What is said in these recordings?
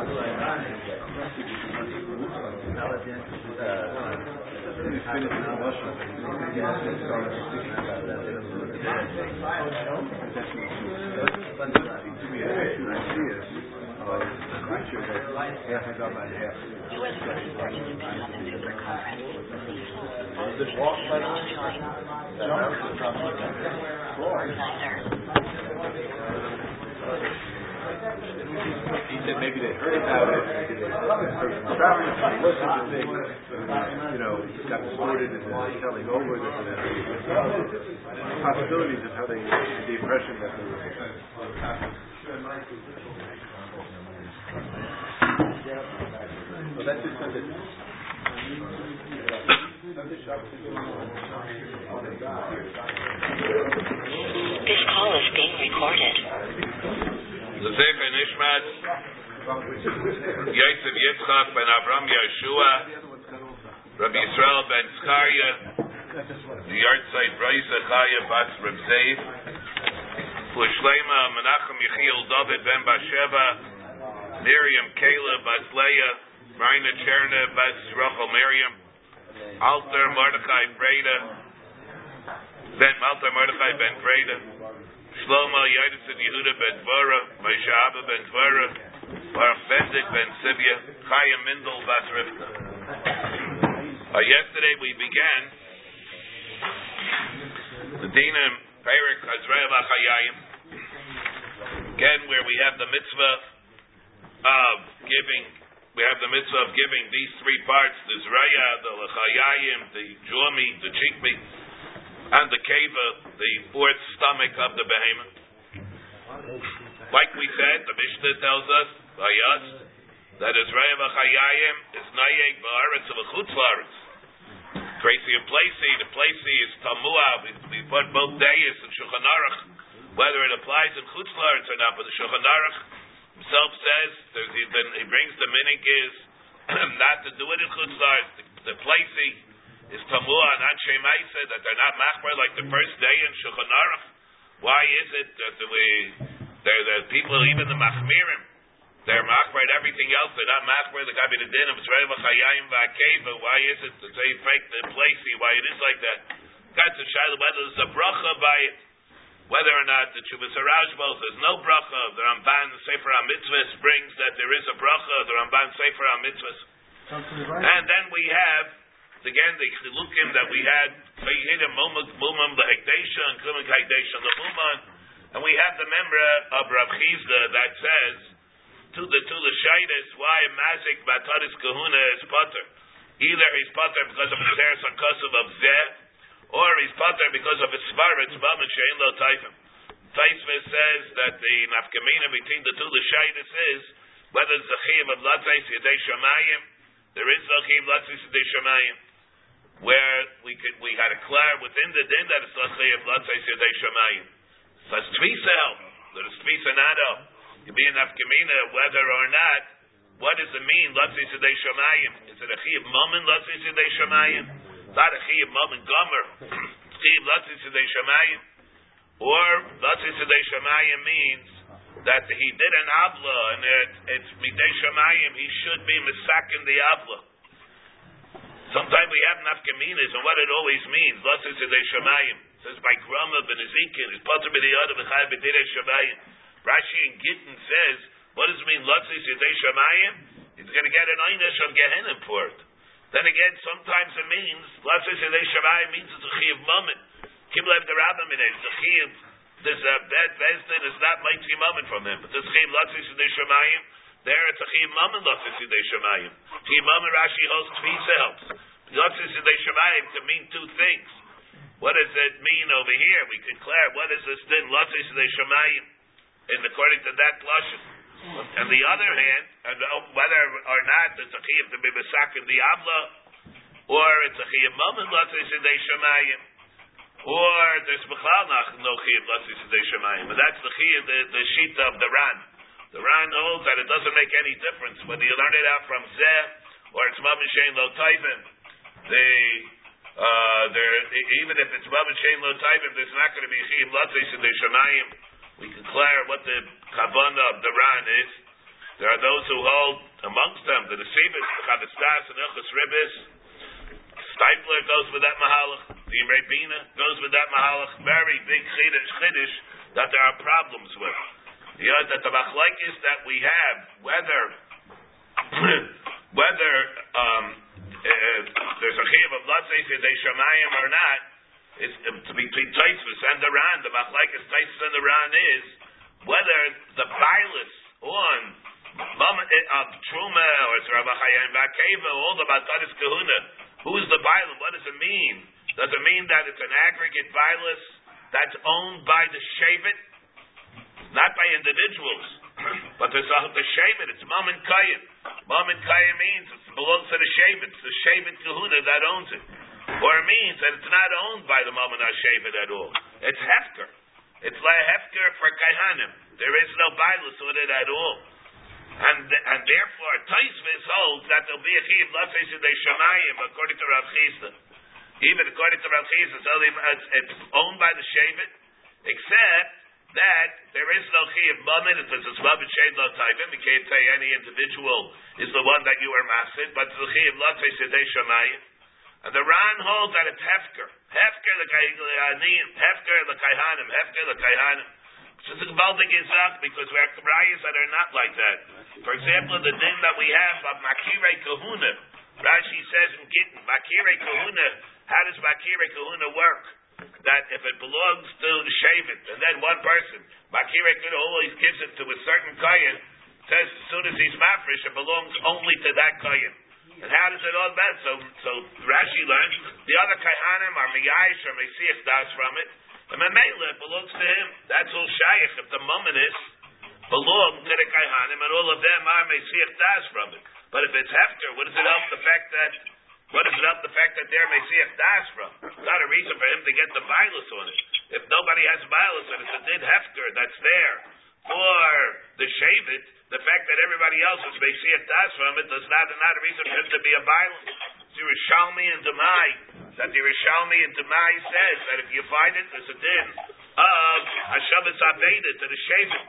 He said maybe they heard about it. Got sorted and telling over this and that. Possibilities of how they the impression that they were. So that's just something. This call is being recorded. Zeybrai Yitzchak ben Avram Yeshua, Rabbi Yisrael ben Skaria, Zeybrai Zechaiah bas Reb Zeiv, Fushlema, Menachem Yichiel, David ben Basheva, Miriam, Caleb bas Cherne bas Rachel Miriam, Alter Mordechai ben Freida. Shlomo Yadison Yehuda ben Dvora, Moshe Abba ben Dvora, Baruch Bendik ben Sibya, Chaya Mindel bas Rivka. Yesterday we began the Dinam Perik Azrei Lachayim, again where we have the mitzvah of giving. We have the mitzvah of giving these three parts: the Zraya, the Lachayim, the Jormi, the Chikmi, and the Keva, the fourth stomach of the behemoth. Like we said, the Mishnah tells us, by us, that Ezrei V'chayayim is Nayeg Ba'aretz V'chutz La'aretz. Tracy and Placey, the Placey is Tamuah. We put both Deis and Shulchan Aruch, whether it applies in Chutz La'aretz or not, but the Shulchan Aruch himself says, he brings the minig is not to do it in Chutz La'aretz. The Placey is Tamuah and Anshe Maisa that they're not machmer like the first day in Shulchan Aruch? Why is it that the people, even the machmirim, they're machmer and everything else, they're not machmer, the Gabi Din of Ezrei V'chayayim V'akeva? Why is it that they fake the placey? Why it is like that? That's a shaila, whether there's a bracha by it, whether or not the Chubas Harajbos, there's no bracha. The Ramban Sefer HaMitzvahs brings that there is a bracha, the Ramban Sefer HaMitzvahs. And then we have again, the chilukim that we had, and we have the memra of Rav Chisda that says to the shaydes why mazik bataris kahuna is pater. Either he's pater because of his teres on kosev of zeh, or he's pater because of his svaritz b'amid shein lo taifim. Taisvah says that the nafkamina between the two the shaydes is whether zachim of latzais yedei shamayim. There is zachim latzais yedei shamayim. Where we had a clear within the din that it's lachayev latzais yedei shamayim. So it's tvisa help. There is tvisa not help. You be enough gemina whether or not. What does it mean latzais yedei shamayim? Is it a chayev moment latzais yedei shamayim? Not a chayev moment gomer. Chayev latzais yedei shamayim. Or latzais yedei shamayim means that he did an abla and it's midei shamayim. He should be misakin the abla. Sometimes we have nafkaminas, and what it always means, latzis yedei shamayim. Says by Grama ben Ezekiel, is pater b'diyada b'chai b'diyada shamayim. Rashi in Gittin says, what does it mean, latzis yedei shamayim? He's going to get an oynesh of Gehenna for it. Then again, sometimes it means, latzis yedei shamayim means it's a chiv moment. Kiblev the Rabbah mineh, it's a chiv. There's a bad vestin, it's not like chiv moment from him, but this chiv latzis yedei shamayim. There it's a chiyuv mammon latzis yedei shamayim. Chiyuv mammon Rashi holds tvisa helps. Latzis yedei shamayim to mean two things. What does it mean over here? We declare what is this din latzis yedei shamayim, and according to that lashon. On the other hand, whether or not it's a chiyuv to be mesakin the avla, or it's a chiyuv mammon latzis yedei shamayim, or there's b'chal no chiyuv latzis yedei shamayim. But that's the chiyuv, the shita of the Ran. The Ran holds that it doesn't make any difference whether you learn it out from Zeh or it's Mamish Shein Lo Taivim. Even if it's Mamish Shein Lo Taivim, there's not going to be Chiyim Latzis in the Shemayim. We declare what the Kavanah of the Ran is. There are those who hold amongst them the Nesivus, the Chavistas, and Ilchus Ribbis. Stippler goes with that Mahalach. The Imrei Bina goes with that Mahalach. Very big Chiddush that there are problems with. You know, that the Machlekes that we have, whether there's a Chiyav of Latzei Yedei Shamayim or not, it's between Tosafos and the Ran. The Machlekes Tosafos and the Ran is whether the Pilus on of Truma or Tzravachayim Vakeva, all the Bataris Kahuna, who's the Pilus? What does it mean? Does it mean that it's an aggregate Pilus that's owned by the Shevet, not by individuals, but there's the Shevet? It's Mom and Kayim. Mom and Kayim means it belongs to the Shevet. It's the Shevet Kahuna that owns it. Or it means that it's not owned by the Mom and Shevet at all. It's Hefker. It's like Hefker for Kaihanim. There is no Bailus on it at all. And therefore, Tosafos holds that there'll be a Chiyav L'Aseh Sh'dei Shamayim, according to Rav Chisda. Even according to Rav Chisda, it's owned by the Shevet, except that there is no Chiyav Mammon. It says it's Mammon Shein Lo Taivim. You can't say any individual is the one that you are masid, but it's the Chiyav L'Aseh Sh'dei Shamayim. And the Ran holds that it's Hefker. Hefker the Kaihanim. Hefker the Kaihanim. Hefker the Kaihanim. So the Gvaldik is up because we have Kabrayas that are not like that. For example, the din that we have of Makirei Kahuna. Rashi says in Gittin, Makirei Kahuna, how does Makirei Kahuna work? That if it belongs to the Shevet, and then one person, Makirei Kahuna always gives it to a certain Kayan, says as soon as he's mafresh, it belongs only to that Kayan. And how does it all that? So Rashi learns the other Kaihanim are Miyayish or Mesiach Das from it. The Memela belongs to him. That's all Shayach. If the Mummanis belong to the Kaihanim and all of them are Mesiach Das from it. But if it's Hefker, what does it help the fact that they're Mesiach Das from? It's not a reason for him to get the Bailus on it. If nobody has Bailus on it, it's a Din Hefker that's there for the Shevet. The fact that everybody else is Mesiach Das from it does not a reason for him to be a violent. It's Yerushalmi and Demai. That the Yerushalmi and Demai says that if you find it, there's a din of Hashavas Aveda to the Shevet.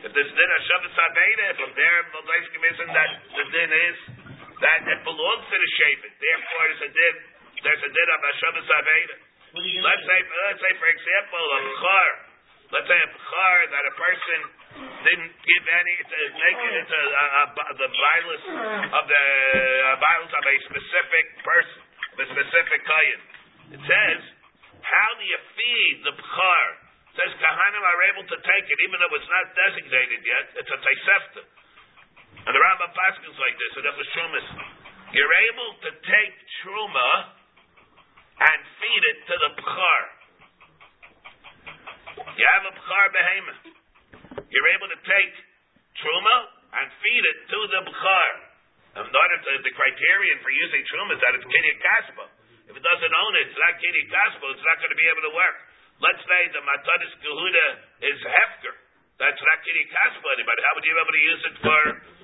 If there's din Hashavas Aveda, from there, that the din is that it belongs to the Shevet. Therefore, there's a din of Hashavas Aveda. Let's say, for example, a B'char. Let's say a B'char that a person didn't give any to make it into the violence of the violence of a specific person, a specific kayan. It says, how do you feed the b'char? It says kahanim are able to take it, even though it's not designated yet. It's a teisefta. And the Rambam paskins like this, and that was Trumas. You're able to take truma and feed it to the b'char. You have a b'char behemoth. You're able to take truma and feed it to the b'char. In order to, the criterion for using truma is that it's kinyan kaspa. If it doesn't own it, it's not kinyan kaspa. It's not going to be able to work. Let's say the matanis kahuna is hefker. That's not kinyan kaspa anybody. How would you be able to use it for?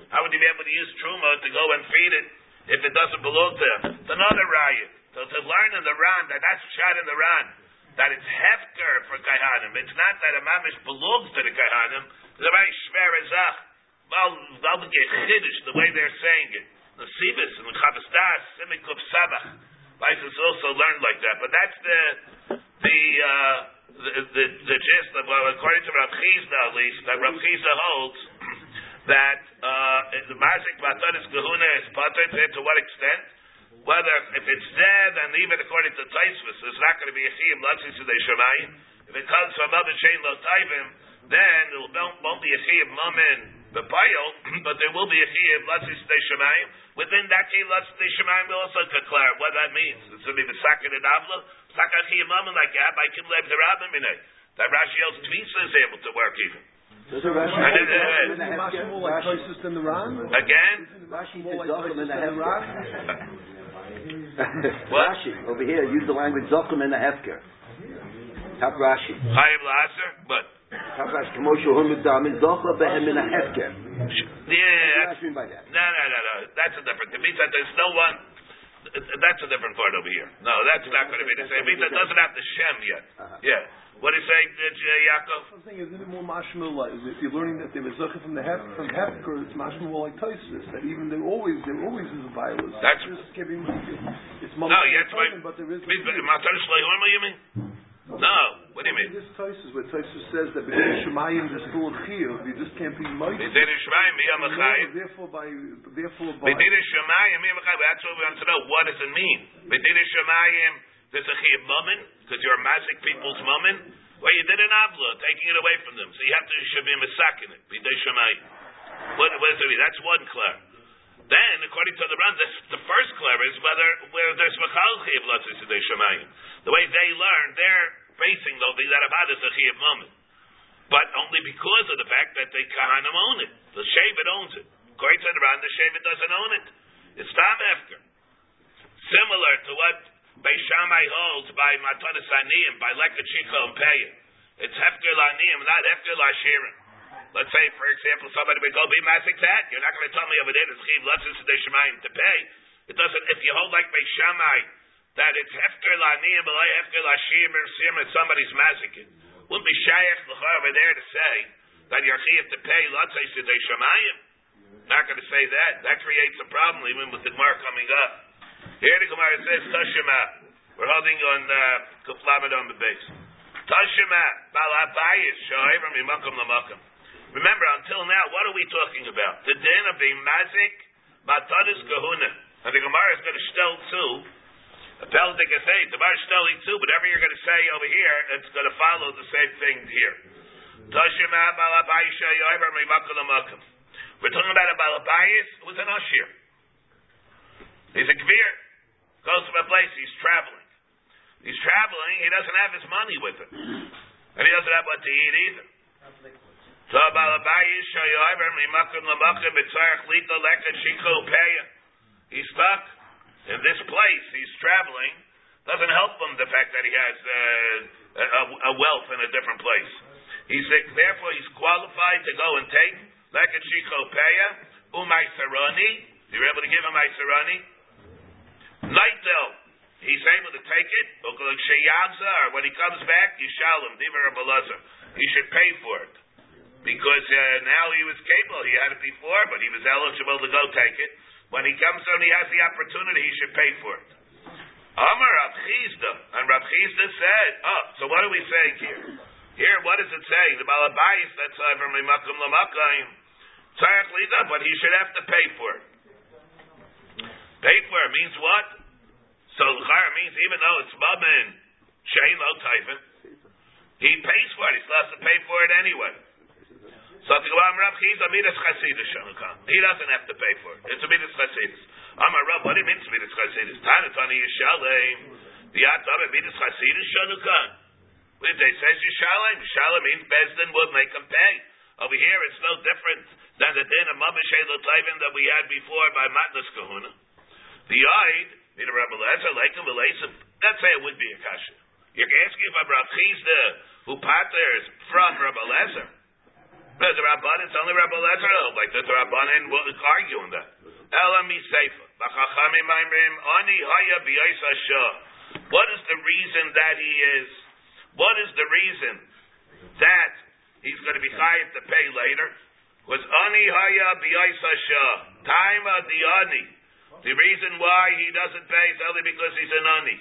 How would you be able to use truma to go and feed it if it doesn't belong to him? It's another raya. So to learn in the Ran that's shot in the Ran. That it's hefker for kaihanim. It's not that a mamish belongs to the kaihanim. It's a very shverezach. Well, the way they're saying it, the sibis and the chavastas simikov sabach. Life is also learned like that. But that's the gist of according to Rav Chisda at least that Rav Chisda holds that the mazik batanis gehuna is pater to what extent. Whether if it's there, then even according to Tosafos, there's not going to be a chiyuv l'aseh sh'dei shamayim. If it comes from Mammon Shein Lo Taivim, then it won't be a chiyuv mammon b'payil, but there will be a chiyuv l'aseh sh'dei shamayim. Within that chiyuv l'aseh sh'dei shamayim, we also declare what that means. It's going to be the sakin and avla. Sakin chiyuv mammon like that by kim lev derabim minay. That Rashiel's tvisa is able to work even. Does the Rashi more like Tosafos than the Ran? Again? Isn't Rashi more like Tosafos than the Ran? Rashi over here use the language Zokum and the Hefker. Top Rashi. Chaim Laser, but Top Rashi commercial Humidam is Zokum and the Hefker. Yeah, what do you mean by that? No. That's a different. It means that there's no one. That's a different part over here. No, that's not going to be the same. It doesn't have the Shem yet. Yeah. What do you say, Yaakov? I'm saying, isn't it more mashmul? If you're learning that they were zochah from the Hefker, it's mashmul like Tosafos. That even they always is a violence. That's it's no, yes, but there is. You mean? No. What do you mean? This Tosafos, where Tosafos says that b'nei Shemayim there's still a chiyuv, you just can't be mighty. Therefore by b'nei Shemayim yamachayim. That's what we want to know. What does it mean? B'nei Shemayim there's a chiyuv moment because you're a mazik people's moment. Well, you did an avla, taking it away from them, so you have to should be masakin it. B'nei Shemayim. What does it mean? That's one klar. Then, according to the Ran, the first klar is whether there's machal chiyuv latzis b'nei Shemayim. The way they learn, they're facing though the Zarabad is a chiyuv moment, but only because of the fact that the Kahanim own it. The Shevet owns it. According to the Ran, the Shevet doesn't own it. It's Tam Efker. Similar to what Beis Shammai holds by Matanis Aniyim, by Lekut Shikha and Peyah. It's Hefker Laniyim, not Hefker Lashirim. Let's say, for example, somebody would go be Masik that. You're not going to tell me over there that Chiv Latzis B'nei Shemayim to pay. It doesn't. If you hold like Beis Shammai that it's Hefker Laniyim, Elay Hefker Lashirim, and somebody's Mazikin, wouldn't be Shayach L'chor over there to say that you're Chiv to pay Latzis B'nei Shemayim. Not going to say that. That creates a problem even with the Gemara coming up. Here the Gemara says Toshima. We're holding on Kuflamid on the base. Toshima Balabayis Sha'ivram Yimakum Lamakum. Remember, until now, what are we talking about? The din of the mazik matanis kahuna. And the Gemara is going to shtel too. Appel de Gethei, the Gemara shteling too. Whatever you're going to say over here, it's going to follow the same thing here. Toshima Balabayis Sha'ivram Yimakum Lamakum. We're talking about a Balabayis who's an Ashir. He's a Gvir. Goes to a place, he's traveling. He's traveling, he doesn't have his money with him. And he doesn't have what to eat either. So he's stuck in this place, he's traveling. Doesn't help him the fact that he has a wealth in a different place. He's therefore he's qualified to go and take Lekut Shikha Upeya Umaisarani. You were able to give him Maisarani. Nightel, he's able to take it, or when he comes back, Yishalom, Dimer Abelazar. He should pay for it. Because now he was capable, he had it before, but he was eligible to go take it. When he comes on, he has the opportunity, he should pay for it. Amar Rav Chisda, and Rav Chisda said, so what are we saying here? Here, what is it saying? The Balabayis, that's from Limakum Lamakayim, Tzarech Lida, but he should have to pay for it. Pay for it means what? So l'chara means even though it's mammon, shein lo taifin, he pays for it. He still has to pay for it anyway. So to go on Rav Chiz, Amidus Chasidus Shanukam. He doesn't have to pay for it. It's Amidus Chasidus. Amar Rav, what do you mean it's Amidus Chasidus? Tanatani Yishalem. The Atam Amidus Chasidus Shanukam. When they say Yishalem, Yishalem means Bezdin will make him pay. Over here it's no different than the din of mammon shein lo taifin that we had before by Matnas Kahuna. The Eid, let's say it would be a kasha. You're asking about Rav Chisda, who paters from Rabbi Elazar. But the Rabban, it's only Rabbi Elazar. Like the Rabbanan will argue on that. What is the reason that he's going to be chayav to pay later? Was Ani Haya B'Yisasha, time of the Ani. The reason why he doesn't pay is only because he's an ani.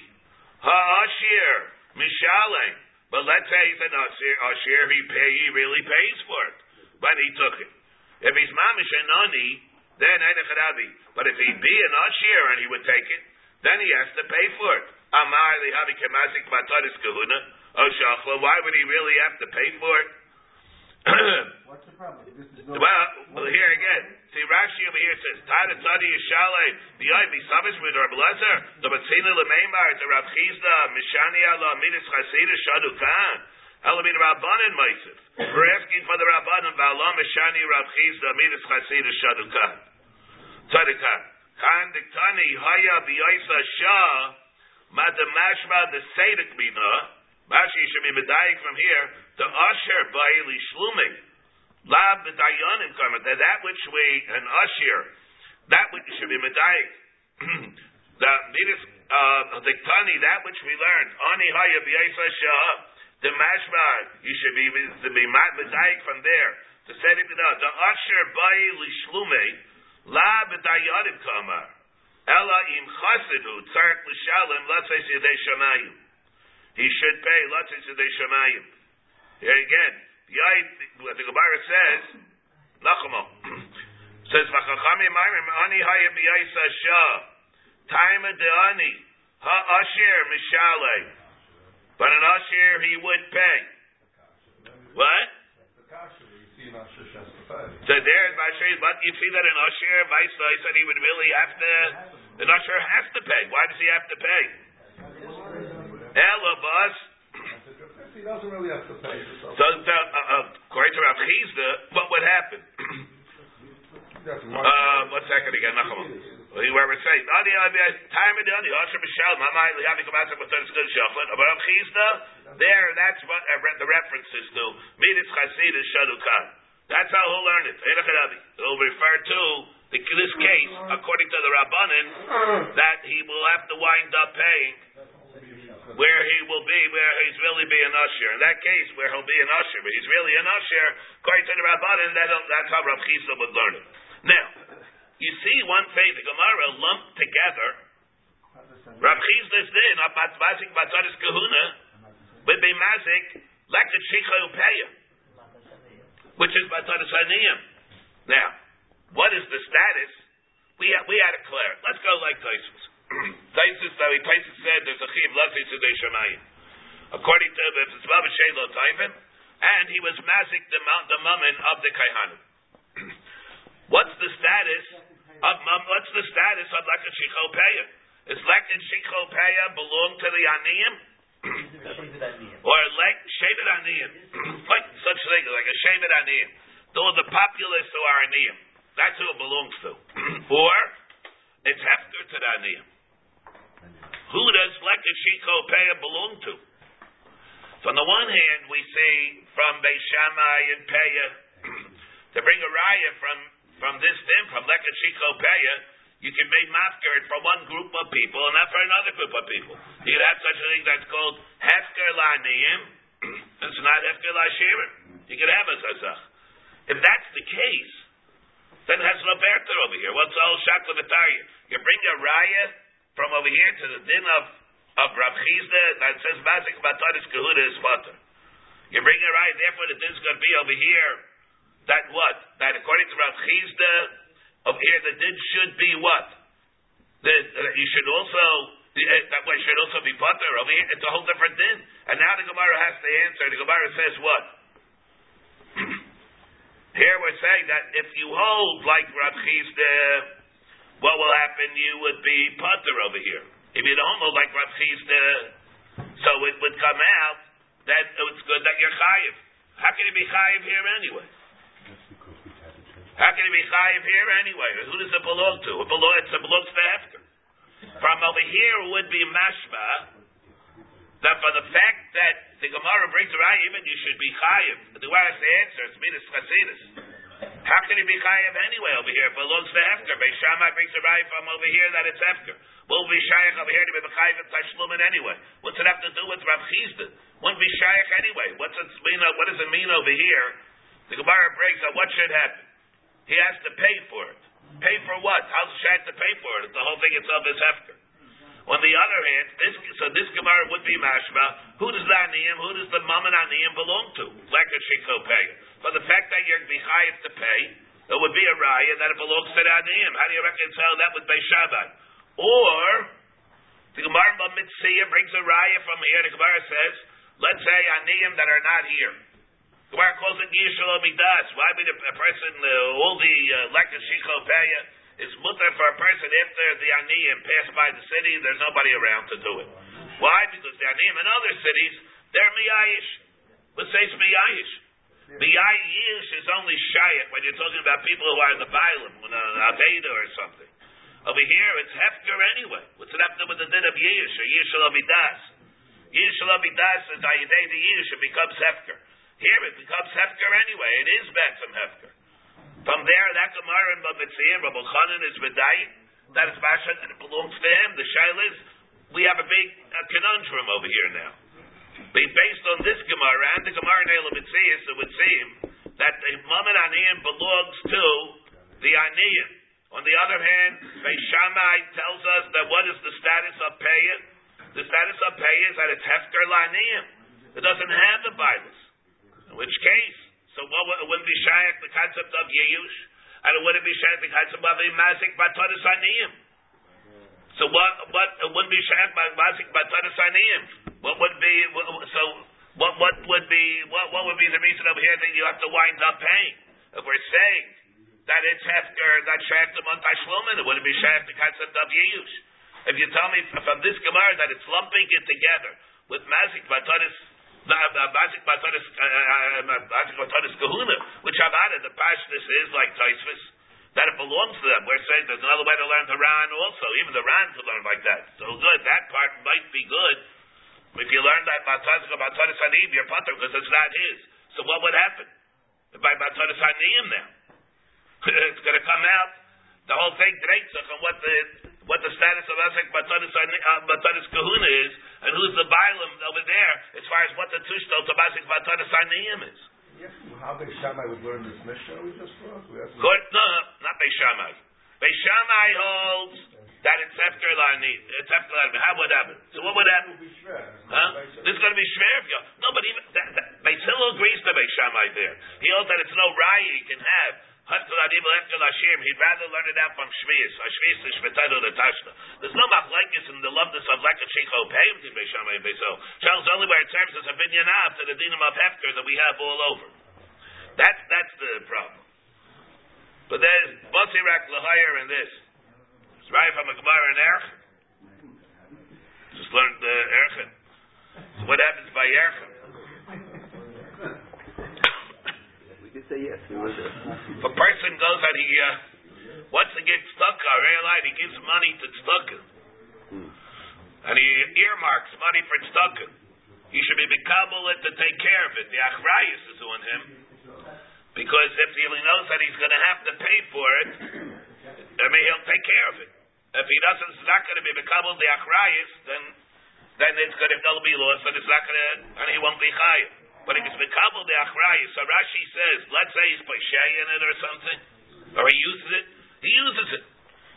Ha'ashir, mishalem. But let's say he's an ashir, he really pays for it when he took it. If he's mamish an ani, then enechadabi. But if he be an ashir and he would take it, then he has to pay for it. Amar lihavi kemazik mataris kahuna oshachla. Why would he really have to pay for it? What's the problem? Well, here again, see Rashi over here says, Tana Tani Yishalei, B'yai B'Savish with Rabbi Elazar, the Batzina L'Meimar, the Rav Chisda, Mishani Allah, Midas Chasidus Shadukan, Elamid Rabbanan Meisif. We're asking for the Rabbanan, Ba'Allah Mishani Rav Chisda, Midas Chasidus Shadukan. Tzadikan. Khan Diktani Haya B'Yaisa Shah, Madamashma the Sadiq Bina. Rashi should be medayik from here to usher ba'ili shlumim lab medayonim karma that which we an usher that which should be medayik The Tani, that which we learned, Ani Haya B'Yisa Shah, the Mashma, you should be Matmadaik from there. To say it, the Asher Ba'i Lishlume, La B'Dayadim Kamar, Ela Im Chasidu, Tzarek L'Shalem, Latzes Yedei Shamayim. He should pay Latzes Yedei Shamayim. Here again, the Gemara says, Nachomo, says, V'chachami Maimim, Ani Haya B'Yisa Shah, time of the ani, ha asher mishale, but an asher he would pay. What? So there's Asher. But you see that an asher, Vaisai said he would really have to. An asher has to pay. Why does he have to pay? Elabas. He doesn't really have to pay. So according to Rav Chisda, what would happen? One second again. Whoever says, time of the only, Asher B'Shalom, Hamai, Lihavi, Kamasek, Matan's good shuffling, Abraham Chisda, there, that's what I read the references to. Midis Chasid is Shadukan. That's how he'll learn it. He'll refer to this case, according to the Rabbanan, that he will have to wind up paying where he will be, where he's really be an usher. In that case, where he'll be an usher, but he's really an usher, according to the Rabbanan, that's how Rav Chisda would learn it. Now, you see one thing, the Gemara lumped together Rav Chisda's din of Matmazik Mataris Kahuna with Bemazik Lakat Shikha Upeya, which is Mataris Haniyim. Now, what is the status? We had a clear. Let's go like Taisus. Taisus said there's a Chim Latzis Yedei Shamayim. According to the Tzvab Shelo Taivim, and he was Mazik the Mammon of the Kaihanim. What's the status? What's the status of Lakat Shikha Upeya? Is Lakat Shikha Upeya belong to the Aniyim? Or Shevet Aniyim? Like such things, like a Shevet Aniyim. Though the populace who are Aniyim. That's who it belongs to. Or, it's Hefter to the Aniyim. Who does Lakat Shikha Upeya belong to? So on the one hand, we see from Beis Shammai and Peya, to bring a raya from this din, from Lakat Shikha Upeya, you can make mafker for one group of people and not for another group of people. You have such a thing that's called hefker la'aniyim. It's not hefker la'ashirim. You can have a zazach. If that's the case, then it has no berter over here. What's the whole shakla v'tarya? You bring a raya from over here to the din of Rav Chisda that says mazik mataris kahuda is water. You bring a raya, therefore the din's going to be over here. That what? That according to Rav Chisda, of here the din should be what? That way should also be butter. Over here it's a whole different din. And now the Gemara has to answer. The Gemara says what? Here we're saying that if you hold like Rav Chisda, what will happen? You would be butter over here. If you don't hold like Rav Chisda, so it would come out that it's good that you're chayiv. How can you be chayiv here anyway? How can it be chayiv here anyway? Who does it belong to? It belongs to Hefker. From over here would be mashma, that for the fact that the Gemara brings the raya, even you should be chayiv. The way I say answer, it's midas chasidus. How can it be chayiv anyway over here? It belongs to Hefker. Beis Shammai brings the raya from over here that it's Hefker. We'll be shayach over here to be chayiv and tashlumin anyway. What's it have to do with Rav Chisda? Wouldn't be shayach anyway. What does it mean over here? The Gemara breaks on what should happen. He has to pay for it. Pay for what? How does he have to pay for it? The whole thing itself is hefker. On the other hand, this Gemara would be mashma. Who does the aniyim? Who does the mammon aniyim belong to? Lakat shikha upeya. But the fact that you're chayav to pay, it would be a raya that it belongs to the aniyim. How do you reconcile that with Beis Shammai? Or the Gemara B'Mitzia brings a raya from here. The Gemara says, let's say aniyim that are not here. Gemara calls it Giyur Shalom Midas. Why would a person, all the Lakat Shikha Upeya is mutter for a person after the Aniyim pass by the city, there's nobody around to do it. Why? Because the Aniyim in other cities, they're Miyayish. What says Miyayish? Miyayish is only Shayat when you're talking about people who are in the Bailam, when an Aveda or something. Over here, it's Hefker anyway. What's it have to do with the din of Yish or Giyur Shalom Midas? Giyur Shalom Midas is Ayidei the Yish, it becomes Hefker. Here it becomes hefker anyway. It is back from hefker. From there, that Gemara in B'Mitzia, Rabbi Chanan is medayik That is Bashan, and it belongs to him. The Shaila is, we have a big conundrum over here now. Based on this Gemara and the Gemara in Eila Mitzias, it would seem that the Mammon Aniyim belongs to the Aniyim. On the other hand, Beis Shammai tells us that what is the status of Peyah? The status of Peyah is that it's Hefker L'Aniyim. It doesn't have the Bibles. In which case, so what, it wouldn't be Shayak the concept of Yeyush, and it wouldn't be Shayak the concept of Imazik Batanis Aniyim. So what it wouldn't be Shayak Imazik Batanis Aniyim. What would be the reason over here that you have to wind up paying? If we're saying that it's hefker, that shaykh to Montai Shlomen, it wouldn't be shaykh to concept of Yeyush. If you tell me from this Gemara that it's lumping it together with Mazik Batanis, Kahuna, which Havada, the Pashtus is like Taisvis, that it belongs to them. We're saying there's another way to learn the Ran also. Even the Ran could learn like that. So good, that part might be good. If you learn that Batanis Batanis Haniyim, you're putter because it's not his. So what would happen by Batanis Haniyim now? It's going to come out. The whole thing drinks on what the status of Asik Batanis Kahuna is, and who's the Balaam over there as far as what the Tushdot of Asik Batanis Haniyim is. Yes, how Beis Shammai would learn this Mishnah we just brought? No, not Beis Shammai. Beis Shammai holds that it's Hefker L'Aniyim. How would happen? So what would happen? Huh? This is going to be Shver if you... No, but even... Beis Hillel agrees to Beis Shammai there. He holds that it's no Raya he can have. He'd rather learn it out from Shmias. There's no machlekes in the loveness of Lekashiko Payim to Beis Shammai and Beis Hillel. Charles only where it serves as a binyanav to the dinam of Hefker that we have all over. That's the problem. But there's Bosirak Lahayer in this. It's right from a Gemara in Erchen. Just learned the Erchen. So what happens by Erchen? Yes, if a person goes and he wants to get tzedakah, I realize he gives money to tzedakah, and he earmarks money for tzedakah. He should be mekabelit to take care of it. The achrayus is on him, because if he knows that he's going to have to pay for it, I mean he'll take care of it. If he doesn't, it's not going to be mekabelit the achrayus, then it's going to be lost, and it's not going to, and he won't be chayav. But if it's mekabel the achrayus, so Rashi says, let's say he's poshei in it or something, or he uses it,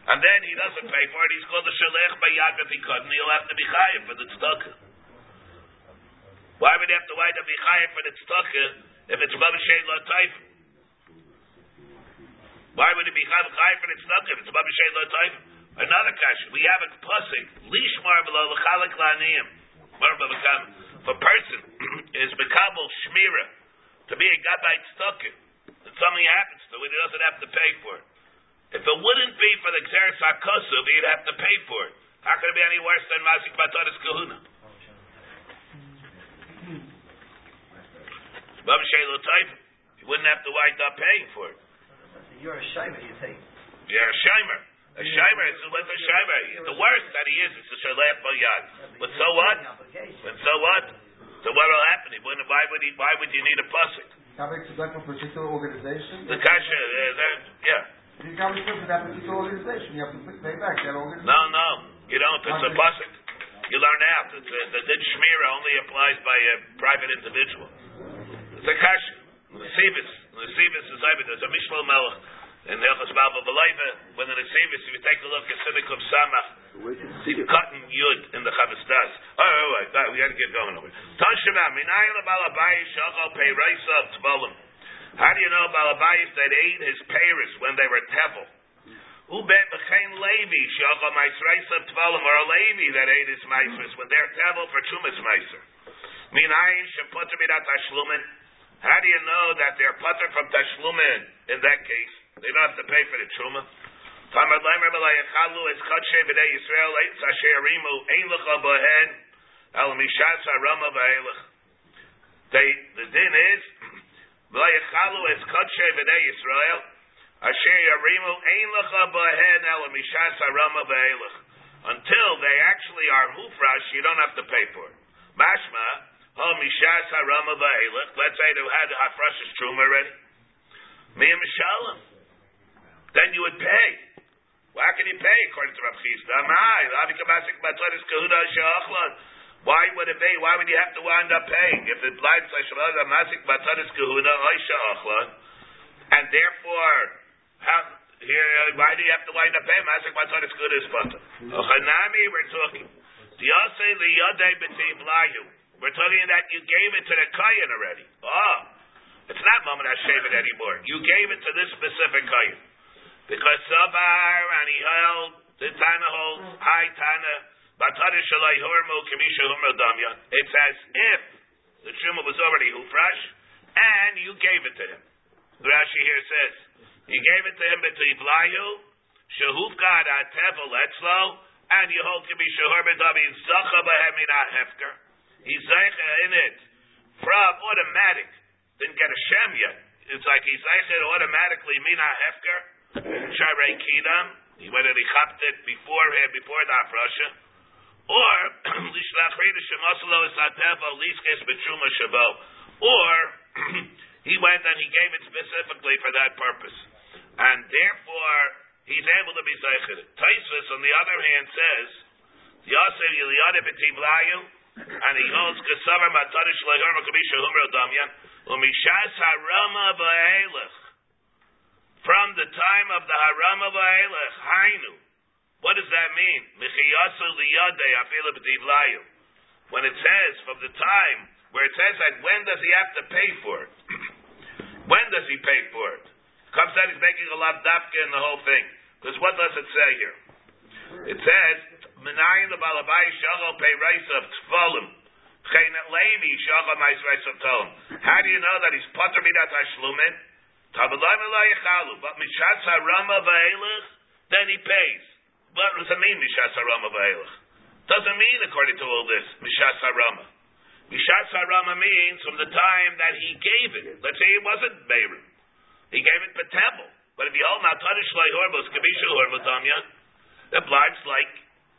and then he doesn't pay for it. He's called the shalech bayad b'fikad, and he'll have to be chayav for the tzedakah. Why would he have to wind up be chayav for the tzedakah if it's mabashei l'atayv? Why would he be chayav for the tzedakah if it's mabashei l'atayv? Another question. We have a pasuk lishmar v'lo l'chalak l'aniyim. If a person is mekabel shmira to be a gadai tzedakah, and something happens to it, he doesn't have to pay for it. If it wouldn't be for the xeris hakosuv, he'd have to pay for it. How could it be any worse than Masik Batanis Kahuna? He wouldn't have to wind up paying for it. You're a shimer, you think? You're a shimer. A shimer is with a shimer. The worst that he is a shalef bayad. But so what? So what will happen? Why would you need a pasuk? Kabek tzedakah for a particular organization? The kasha, yeah. If you kabek tzedakah for that particular organization, you have to pay back that organization. No. You don't. It's a pasuk. You learn out. The din shmira only applies by a private individual. It's a kasha. The Sivis is Ibid. There's a Mishlo Melech. In Hilchos Malva V'Leiva, when the Nesivis, if you take a look at Simik of Samach, see Cotton Yud in the Chavastas. All right, we got to get going over here. Toshima, Minayin Balabai Shachal Peiris of Tvolim. How do you know Balabai that ate his Peiris when they were Tevel? Ubet Bechaim Levi Shachal Maisreis of Tvolim, or a Levi that ate his Maisreis when they're Tevel for Chumas Maiser. Minayin Sheputer Midat Tashlumen. How do you know that they're putter from Tashlumen in that case? They don't have to pay for the truma. The din is until they actually are hufrash, you don't have to pay for it. Mashma, let's say they had hafrash's truma already. Then you would pay. Why can he pay according to Rav Chisda? Why would he have to wind up paying if it blights and therefore why do you have to wind up paying? We're talking. We're talking that you gave it to the Kayan already. Oh, it's not Maman HaShevet anymore. You gave it to this specific Kayan. Because Sabar, and he held, the Tana holds, High Tana, Batadish Shalai Hormo, Kamisha Humro Damya. It's as if the Shuma was already Hufrash, and you gave it to him. Rashi here says, you gave it to him between Blahu, Shahufgad Atevel Etzlo, and you hold Kamisha Hormo Damya, Zacha Bahemina Hefker. He's Zaycha in it. From automatic, didn't get a Shem yet. It's like he's Zaycha automatically, Mina Hefker. Shirei Kidam, he went and he chopped it beforehand, before the Afrasha. Or, or, he went and he gave it specifically for that purpose. And therefore, he's able to be Zeichid. Tosfos, on the other hand, says, and he holds, from the time of the Harama Va'elech, Hainu. What does that mean? When it says, from the time, where it says that, when does he have to pay for it? When does he pay for it? Comes out, he's making a lot of dafka in the whole thing. Because what does it say here? It says, Menayin the Balabai Shachol Pei Reis of Tfolim. Chenet Levi Shachol Mais Reis of Tfolim. How do you know that he's Pater Midat Hashlumin? But Mishas Harama Va'elech, then he pays. What does it mean, Mishas Harama Va'elech? Doesn't mean, according to all this, Mishas Harama. Mishas Harama means from the time that he gave it. Let's say it wasn't Beirim. He gave it Betemel. But if you hold Matadish Lai Hormos, Kabisha Hormotamya, it blinds like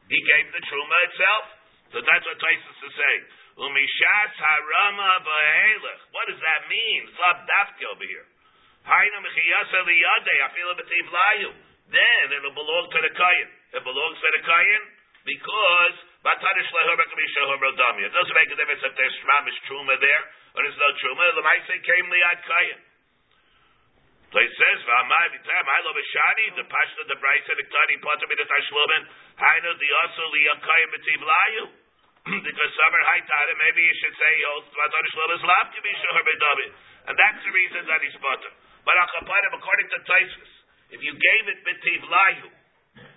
he gave the Truma itself. So that's what Tosfos is saying. Umishas Harama Va'elech. What does that mean? Slav Dafke over here. Then it'll belong to the Kayan. It belongs to the Kayan because it doesn't make a difference if there's Shmamish Truma there or there's no Truma. The Maisei came Liad Kayan. So he says, I love a Shani, the Pashta, the Braisa, the Ktani, Potter, the Tashlumen, Haino, the Osu, the Yakayim, the Tivlayu. Because Saber Haitara, maybe you should say, and that's the reason that he's Potter. But according to Tosfos, if you gave it b'tiv layu,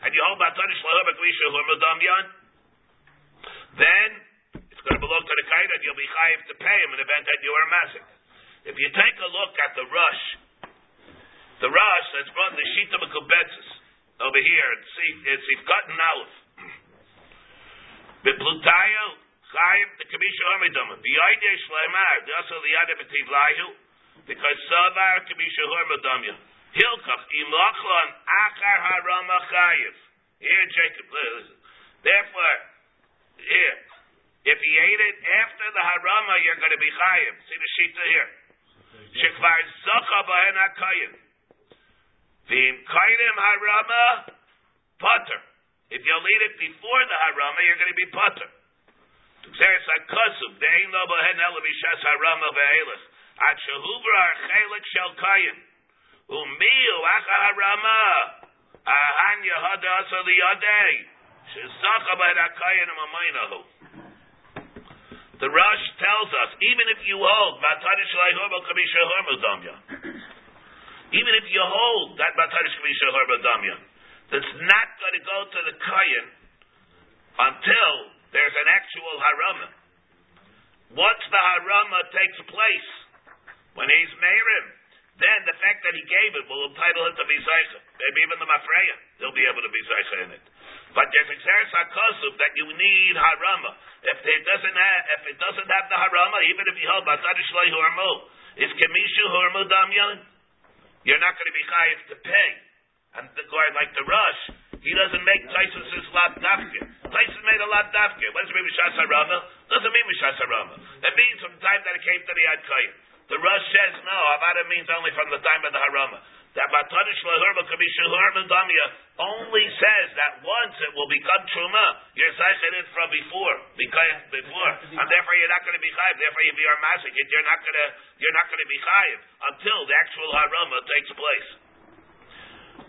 and you hold batonish lahabak misha hurmadamyan, then it's going to belong to the kain, and you'll be chayiv to pay him in the event that you are masik. If you take a look at the Rosh that's brought the Shita Mekubetzis over here, it's Sifkat and Aleph. B'plutayu chayiv the kamisha hurmadamyan. B'yayde shleimar, also liyada b'tiv layu. Because Savar can be Shahor Madamya. Hilkach Imlachlan Achar Haramachayev. Here, Jacob, therefore, here, if he ate it after the Harama, you're going to be Chayev. See the Shita here. Shekvar Zocha Bahen HaKayev. Vim Kainim Harama Potter. If you'll eat it before the Harama, you're going to be Potter. Tuxeris HaKosub, Dein Lo Bahen Elabishas Harama Ve'elech. At Shehubrar Chelik Shel Kayin, Umiu Achar Haramah, Ahan Yehad Asa Liyadei, Shesachah B'Had HaKayin Amamaynahu. The Rosh tells us, even if you hold Batarish Laihorba Kabisha Horma Damya, even if you hold that Batarish Kabisha Horma Damya, that's not going to go to the Kayin until there's an actual Haramah. Once the Haramah takes place, when he's Meirim, then the fact that he gave it will entitle him to be Zeicha. Maybe even the Mafreya, he'll be able to be Zeicha in it. But there's a Xeris HaKosub that you need Harama. If it doesn't have the Harama, even if you hold Batadish Lei Hormu, is Kemishu Hormu Damyan, you're not going to be Chayiv to pay. And the guy like the Rosh, he doesn't make Tosfos' Lad Dafke. Tosfos made a Lad Dafke. What does it mean Mishas Harama? Doesn't mean Mishas Harama. It means from the time that it came to the Yad Kayin. The Rosh says, no, Avada means only from the time of the Harama. that Batanish Lahurba Kabishahurma Damya only says that once it will become Truma. You're Zayched it from before. And therefore you're not gonna be chayiv, therefore you'll be our masik, and you're not gonna be chayiv until the actual Harama takes place.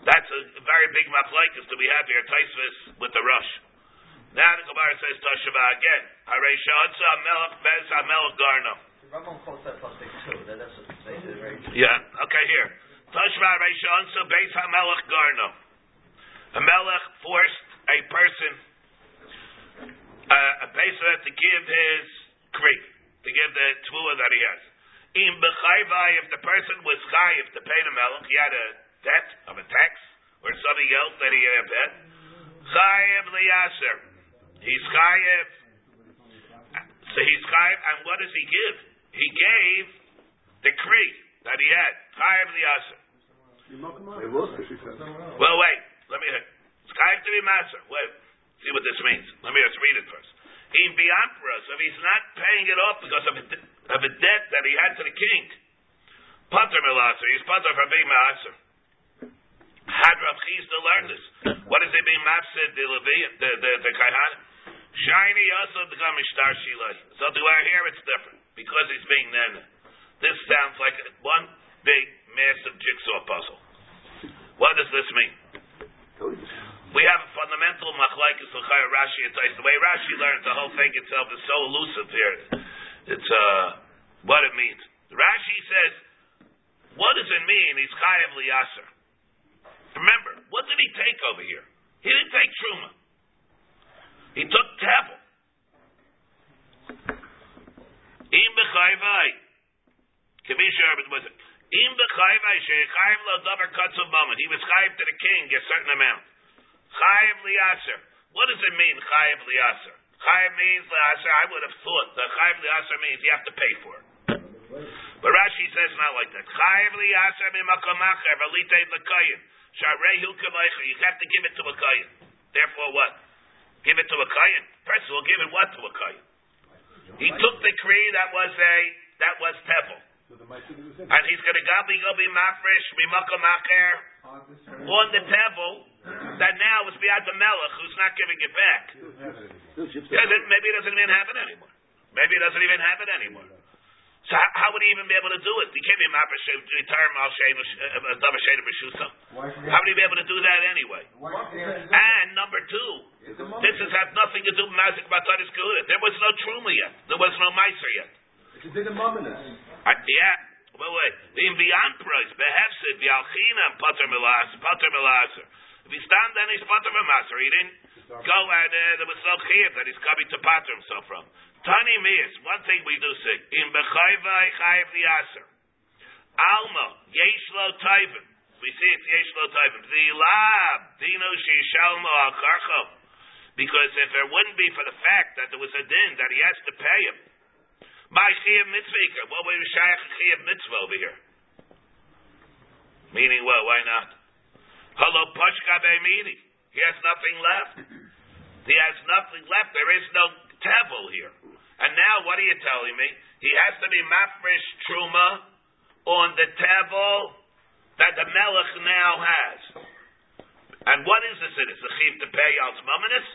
That's a very big machlokes that we have here, Taisvis with the Rosh. Now the Gemara says Toshava again. Harei she'atza melech bez melech garna. Rambam quotes that from 6:2. That's very true. Yeah. Okay. Here, Toshava harei she'atza bez melech garna. A melech forced a person, a person, to give his kri, to give the tefillah that he has. In bechayvai, if the person was chayiv to pay the melech, he had a debt of a tax or something else that he had a debt. Chayev liyaser. He's chayev. So he's chayev, and what does he give? He gave the kri that he had. Chayev liyaser. Well, wait. Let me hear. It's chayev to be maser. Wait. See what this means. Let me just read it first. In biampra, so he's not paying it off because of a debt that he had to the king. Pater milaser. He's pater for being maser. Had Rav Chisda learn this? What does it mean? Mafsed the Levian, the Kaihanim. Shiny also the Gamishtar Shilay. So do I hear it's different because he's being nana. This sounds like one big massive jigsaw puzzle. What does this mean? We have a fundamental machlokes l'chayr Rashi and Tais. The way Rashi learns the whole thing itself is so elusive here. It's what it means. Rashi says, what does it mean? He's chayav liyaser. Remember, what did he take over here? He didn't take Truma. He took Tevel. Im b'chayvai. Kavishar, but was it? Im b'chayvai, she'echayv la'davar katzav mamon. He was chayiv to the king a certain amount. Chayiv li'aser. What does it mean, chayiv li'aser? Chayiv means li'aser. I would have thought that chayiv li'aser means you have to pay for it. But Rashi says not like that. Chayiv li'aser mimakom acher v'litei l'koyin. You have to give it to a kayin. Therefore what? Give it to a kayin. First of all, give it what to a kayin? He took the decree that was tevel. And he's going to gobi mafresh, mimakom acher on the tevel that now is beyond the melech who's not giving it back. Maybe it doesn't even have it anymore. So how would he even be able to do it? He can't be a mafresh term al How would he be able to do that anyway? And number two, this has had nothing to do with Mazik Bataris Kuda. There was no Truma yet. There was no Meiser yet. It's a yeah. Well, wait. In beyond price, behefsid v'alchinam pater milaser. If he's done, then he's pater milaser. He didn't go and there was no chiyuv that he's coming to pater himself from. Tani meis, one thing we do say, in bechayvai chayiv liaser. Alma, yesh lo taivim. We see it's yesh lo taivim. The lab, dino sheishalmo al karcho. Because if there wouldn't be for the fact that there was a din, that he has to pay him. My chiyav mitzvah, what would we shayach chiyav mitzvah over here? Meaning, well, why not? Halo pashka be'mini. He has nothing left. There is no tevel here. And now, what are you telling me? He has to be mafresh truma on the tevel that the melech now has. And what is this? It is a chiv to pay al tmamenis?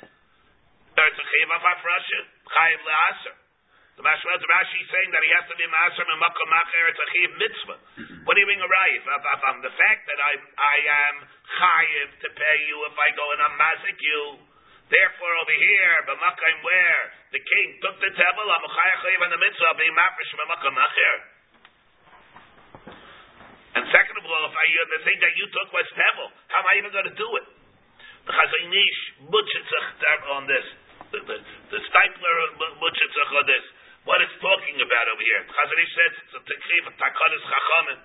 It's a chiv of hafrasha, chayiv le'aser. The Mashmael to Rashi is saying that he has to be ma'aser and makom acher. It's a chiv mitzvah. What do you mean, Arayif? The fact that I am chayiv to pay you if I go and I'm mazik you. Therefore, over here, b'makayim where the king took the table, amuchayach chayiv on the mitzvah, b'mafresh b'makom acher. And second of all, if the thing that you took was table, how am I even going to do it? The Chazon Ish mutzitzach on this. The Stippler mutzitzach on this. What it's talking about over here? Chazon Ish says it's a tikriv of takanas chachamim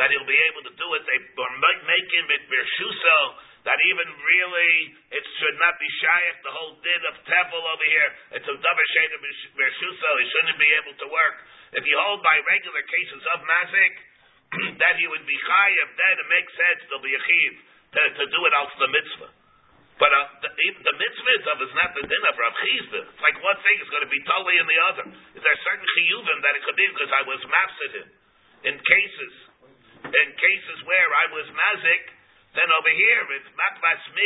that he'll be able to do it. They make him it birshuso. That even really, it should not be shayach the whole din of tevel over here. It's a davar she'eino b'shuso. He shouldn't be able to work. If you hold by regular cases of mazik, that he would be chayav, then it makes sense there'll be a chiv to do it out for the mitzvah. But even the mitzvah itself is not the din of Rav Chisda. It's like one thing is going to be totally in the other. Is there certain chiyuvim that it could be because I was mafsed him in cases? in cases where I was mazik, then over here it's makbas me.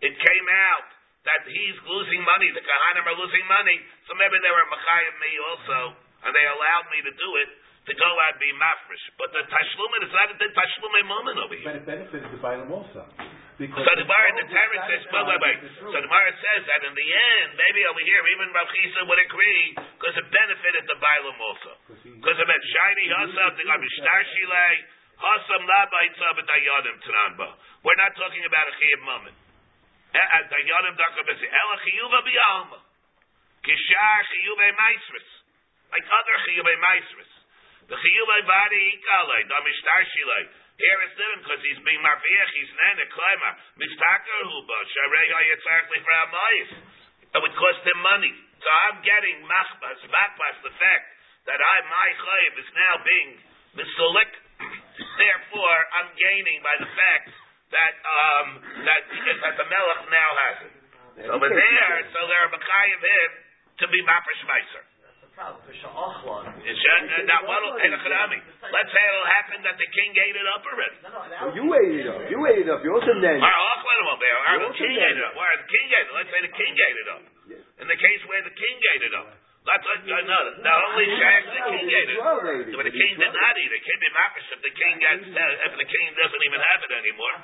It came out that he's losing money, the Kahanim are losing money, so maybe they were machayim me also, and they allowed me to do it, to go out and be mafresh. But the Tashlumin is not a Tashlumin moment over here. But it benefited the Bailam also. Because so the Torah says, so the Torah says that in the end, maybe over here, even Rav Chisda would agree, because it benefited the Bailam also. Because of that shiny Hassam, the Gabishtar Shilay, Hassam Labaitza, but Dayadim Tananba. We're not talking about a Chiyab moment. Dayadim Dakabasi, Ela Chiyuva Biyalma, Kishar Chiyuva Maisris, like other Chiyuva Maisris. The chiyuvay body ikalay, the mishtar shilay. Here it's different because he's being marfiach, he's nanek klima mishtakar huba sharei hayetzarkli for amayis. It would cost him money, so I'm getting machbas the fact that my chayiv is now being misalek. Therefore, I'm gaining by the fact that the melech now has it. So there are machayim him to be mafresh meiser. Let's say it'll happen that the king ate it up already. You ate it up. You're also dead. The king ate it up. Let's say the king ate it up. In the case where the king ate it up. The king ate it. But the king did not eat it. It can't be mafresh if the king doesn't even have it anymore.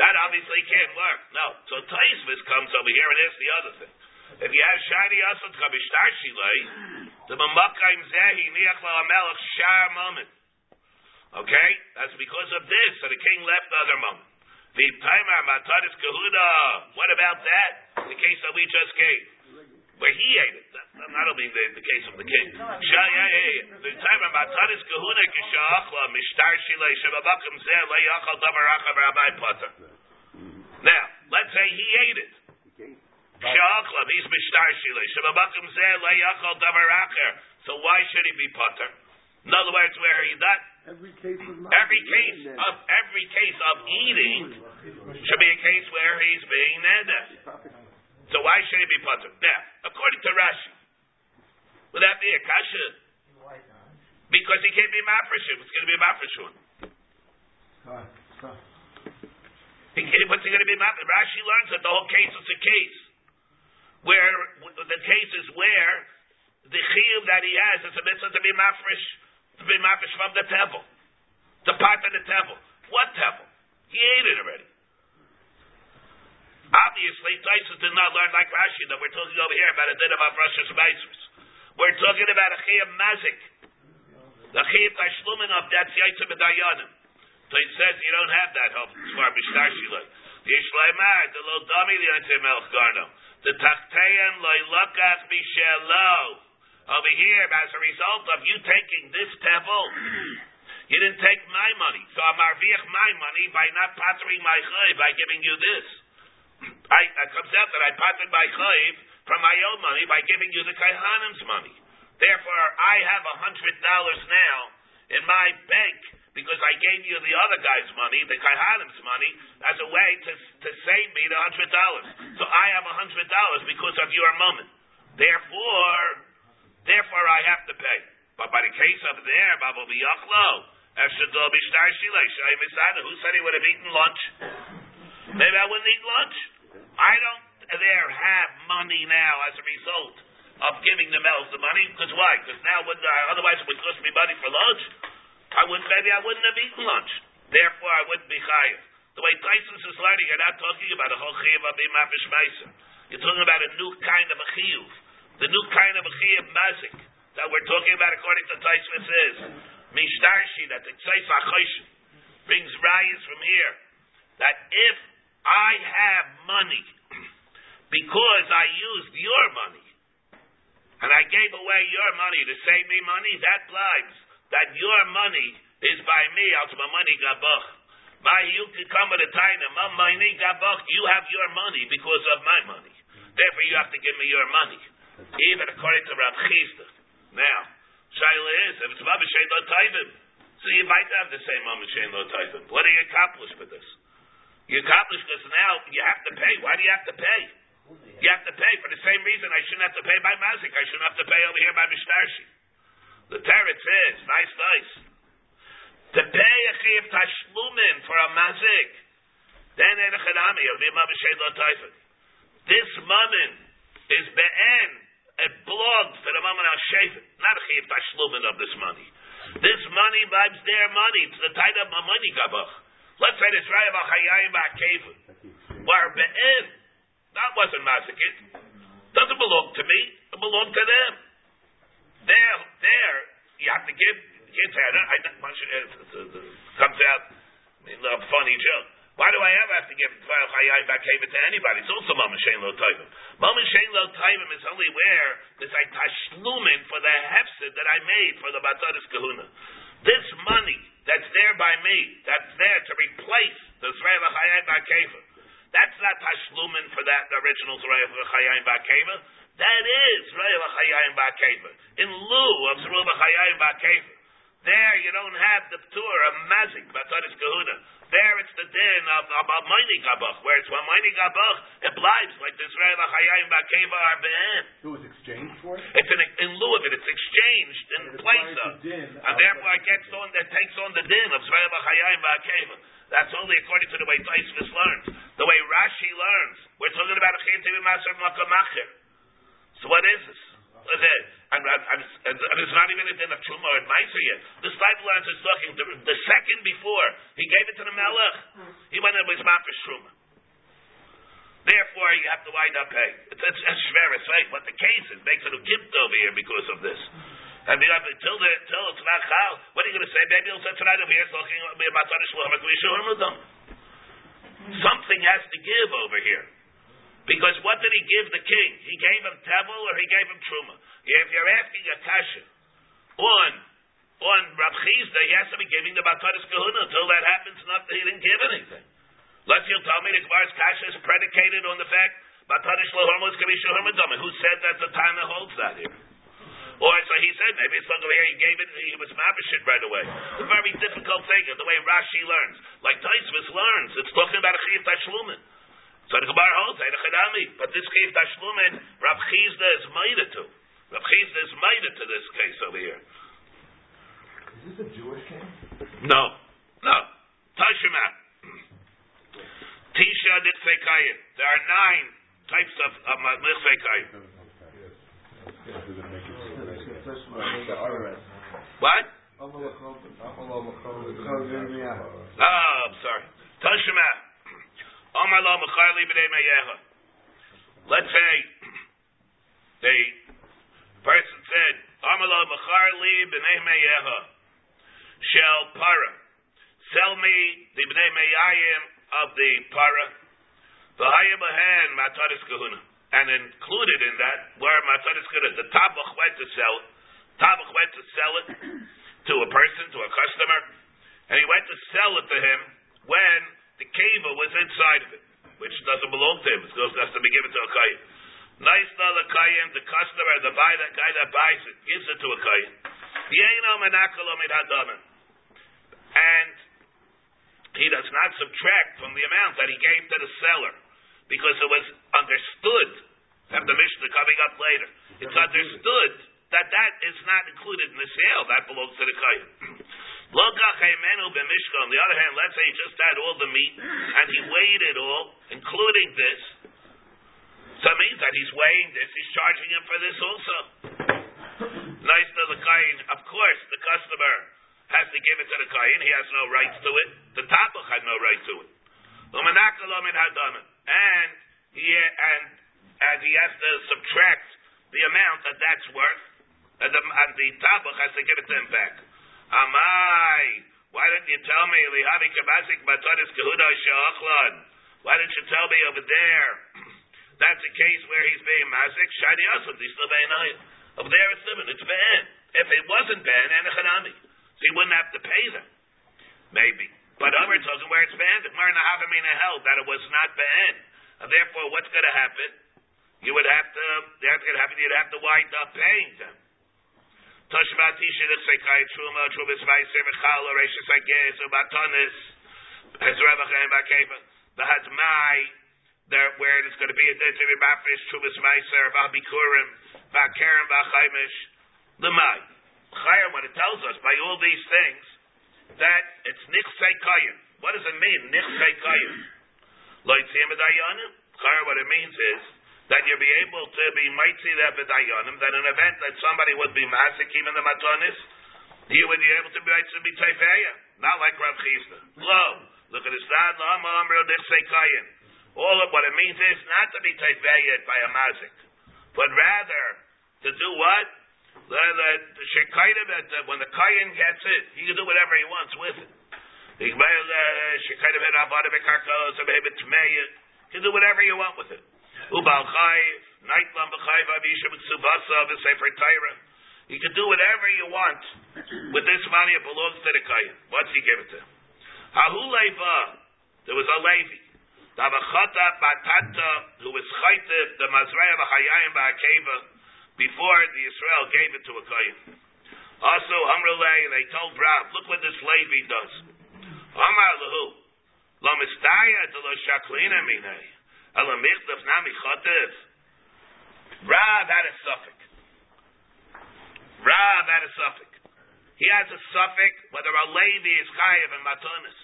That obviously can't work. No. So Tosafos comes over here and here's the other thing. If you have shiny asot kabishtar shilay, the mamakim zehi niach la'amelach shar moment. Okay, that's because of this. So the king left the other moment. The timer matadis kahuda. What about that? The case that we just gave, where he ate it. I'm not only the case of the king. The timer matadis kahuda kishachla mishtar shilay shemamakim zeh le'yachal davarachav rabbi potter. Now, let's say he ate it. So why should he be potter? In other words, where are you that? Every case of eating should be a case where he's being neder. So why should he be potter? Now, according to Rashi, would that be a kasha? Because he can't be mafreshim. It's going to be mafreshim. What's he going to be mafreshim? Rashi learns that the whole case is a case. Where the case is where the chiyuv that he has is a mitzvah to be mafresh from the tevel, the part of the tevel. What tevel? He ate it already. Obviously, Tosafos did not learn like Rashi that we're talking over here about a din of afreshus meisers. We're talking about a chiyuv mazik, the chiyuv tashlumin of that's yaitza b'dayanim. So he says you don't have that hope as far as mishtar shilay. The ishleimar the lo dami the yaitza melch garno. The tachtayim loylakach mishelo. Over here, as a result of you taking this tevel, you didn't take my money. So I'm arviach my money by not pattering my chayiv, by giving you this. It comes out that I pattered my chayiv from my own money by giving you the kaihanim's money. Therefore, I have $100 now in my bank because I gave you the other guy's money, the Kaihanim's money, as a way to save me the $100. So I have $100 because of your moment. Therefore I have to pay. But by the case of there, Babu Biyachlo, Eshadol Bishtar Shilay, Shai Misana, who said he would have eaten lunch? Maybe I wouldn't eat lunch. I don't there have money now as a result of giving the males the money, because why? Because now otherwise it would cost me money for lunch. Maybe I wouldn't have eaten lunch. Therefore, I wouldn't be chayiv. The way Tosafos is learning, you're not talking about a whole chayiv of being mafresh meiser. You're talking about a new kind of a chiyuv. The new kind of a chiyuv mazik that we're talking about, according to Tosafos, is mishtarshi that the tzayf hachoshim brings rayas from here. That if I have money because I used your money and I gave away your money to save me money, that blives. That your money is by me, out my money gabach. You can come with a taina, my money gabach. You have your money because of my money. Therefore, you have to give me your money, even according to Rav Chisda. Now, shaila is if it's mamish shein lo taivim, so you might have the same mamish shein lo taivim. What do you accomplish with this? You accomplish because now you have to pay. Why do you have to pay? You have to pay for the same reason I shouldn't have to pay by mazik. I shouldn't have to pay over here by mishtarshi. The Torah says, nice. to pay a chiv tashlumim for a mazik, then edachanami, it'll be a mabashay lo taifet. This mammon is be'en, a blog for the mammon ha-shefet, not a chiv tashlumin of this money. This money vibes their money, it's the title of my money gabach. Let's say this right about Chayayim Ba'Kevim. Where be'en, that wasn't mazik. Doesn't belong to me, it belonged to them. There, you have to give. Kids, comes out, I mean, a funny joke. Why do I ever have to give Chayayim Ba'Kevim to anybody? It's also Mama Shein Lo Taivim. Mama Shein Lo Taivim is only where there's a tashlumin for the hefset that I made for the Batzaris Kahuna. This money that's there by me, that's there to replace the Zrayim Chayayim Ba'Kevim. That's not tashlumin for that original Zrayim Chayayim Ba'Kevim. That is Zrayim Chayayim Ba'Kevim. In lieu of Zrayim Chayayim Ba'Kevim. There you don't have the tour of mazik, Batzaris Kahuna. There it's the din of Maini Gabach, where it's when Maini Gabach obliges like the Zrayim Chayayim Ba'Kevim are be'en. It was exchanged for it? It's in lieu of it. It's exchanged in place of. And therefore I get someone that takes on the din of Zrayim Chayayim Ba'Kevim. That's only according to the way Tosafos learns. The way Rashi learns. We're talking about a Chiyuv Maser Makamachir. So what is this? And it's not even a din of Truma or Meiser yet. This disciple answers talking. The second before, he gave it to the Melech. He went and was Mafish Truma. Therefore, you have to wind up paying. It's a shveris, right? But the case is, makes it a gift over here because of this. And you have till it's not chal. What are you going to say? Maybe he'll say tonight over here talking about something has to give over here. Because what did he give the king? He gave him Tevel or he gave him Truma? If you're asking a kasha on Rav Chisda, he has to be giving the Batzaris Kahuna. Until that happens, he didn't give anything. Unless you'll tell me the Gemara's kasha is predicated on the fact Batzaris Lahorma is Kavisha Hormadama. Who said that the Tana holds that here? Or so he said, maybe it's not over here, he gave it, he was mabashit right away. It's a very difficult thing, the way Rashi learns. Like Tosafos learns, it's talking about a Chiyuv Tashlumin. So the Gemara holds a Chidami, but this Chiyuv Tashlumin, Rav Chisda is ma'ida to. Rav Chisda is ma'ida to this case over here. Is this a Jewish king? No. Tashima. Tisha Nitfekayim. There are 9 types of Nitfekayim. What? Oh, I'm sorry. Tashima. Let's say the person said, Shel Para, sell me the Bnei Meyayim of the Para, and included in that were Matzaris Kahuna. The Tabach went to sell it. Tabach went to sell it to a person, to a customer, and he went to sell it to him when the keva was inside of it, which doesn't belong to him. It's supposed to be given to a kayin. Nice the kayin, the customer, the buyer, that guy that buys it, gives it to a kayin. And he does not subtract from the amount that he gave to the seller, because it was understood. Have the Mishnah coming up later. It's understood that is not included in the sale. That belongs to the kayin. On the other hand, let's say he just had all the meat and he weighed it all, including this. So it means that he's weighing this, he's charging him for this also. Nice to the kayin. Of course, the customer has to give it to the kayin. He has no rights to it. The tabuch had no right to it. And he has to subtract the amount that's worth, and the tabuch has to give it to him back. Amai, why didn't you tell me? Why didn't you tell me over there? That's a case where he's being mazik. Shadi asad, he's still being ayah. Over there it's simon, it's ban. If it wasn't ban, anachanami. So he wouldn't have to pay them. Maybe. But over it's also where it's ban, the Marna Havamina held that it was not ban. And therefore, what's going to happen? You'd have to wind up paying them. Where it is going to be a day to be mafish, Trubis Meiser, Babikurim, Bakarim, Bachaimish, the Mai. Chayim, when it tells us by all these things, that it's nichsei kayin. What does it mean, nichsei kayin? Loitzi medayanim. What it means is that you'll be able to be mitzi there medayanim. That in an event that somebody would be masakim in the matonis, he would be able to be mitzi b'tayfeya. Not like Rav Chisda. Lo, look at his dad. Lama amro nichsei kayin. All of what it means is not to be tayfeya by a mazik, but rather to do what? When the kayin gets it, he can do whatever he wants with it. He can do whatever you want with it. He can do whatever you want with this money. It belongs to the kayin. Once he gave it to him. There was a Levi, who was chaytev the mazrei b'chayim b'akeva. Before the Israel gave it to a Kayin. Also, Amrulay, they told Rav, look what this Levi does. Amar lehu, lo mistaya to lo shaklina minay, elo michdaf nami chotev. Rav had a suffix. He has a suffix whether a Levi is chayev and matonis.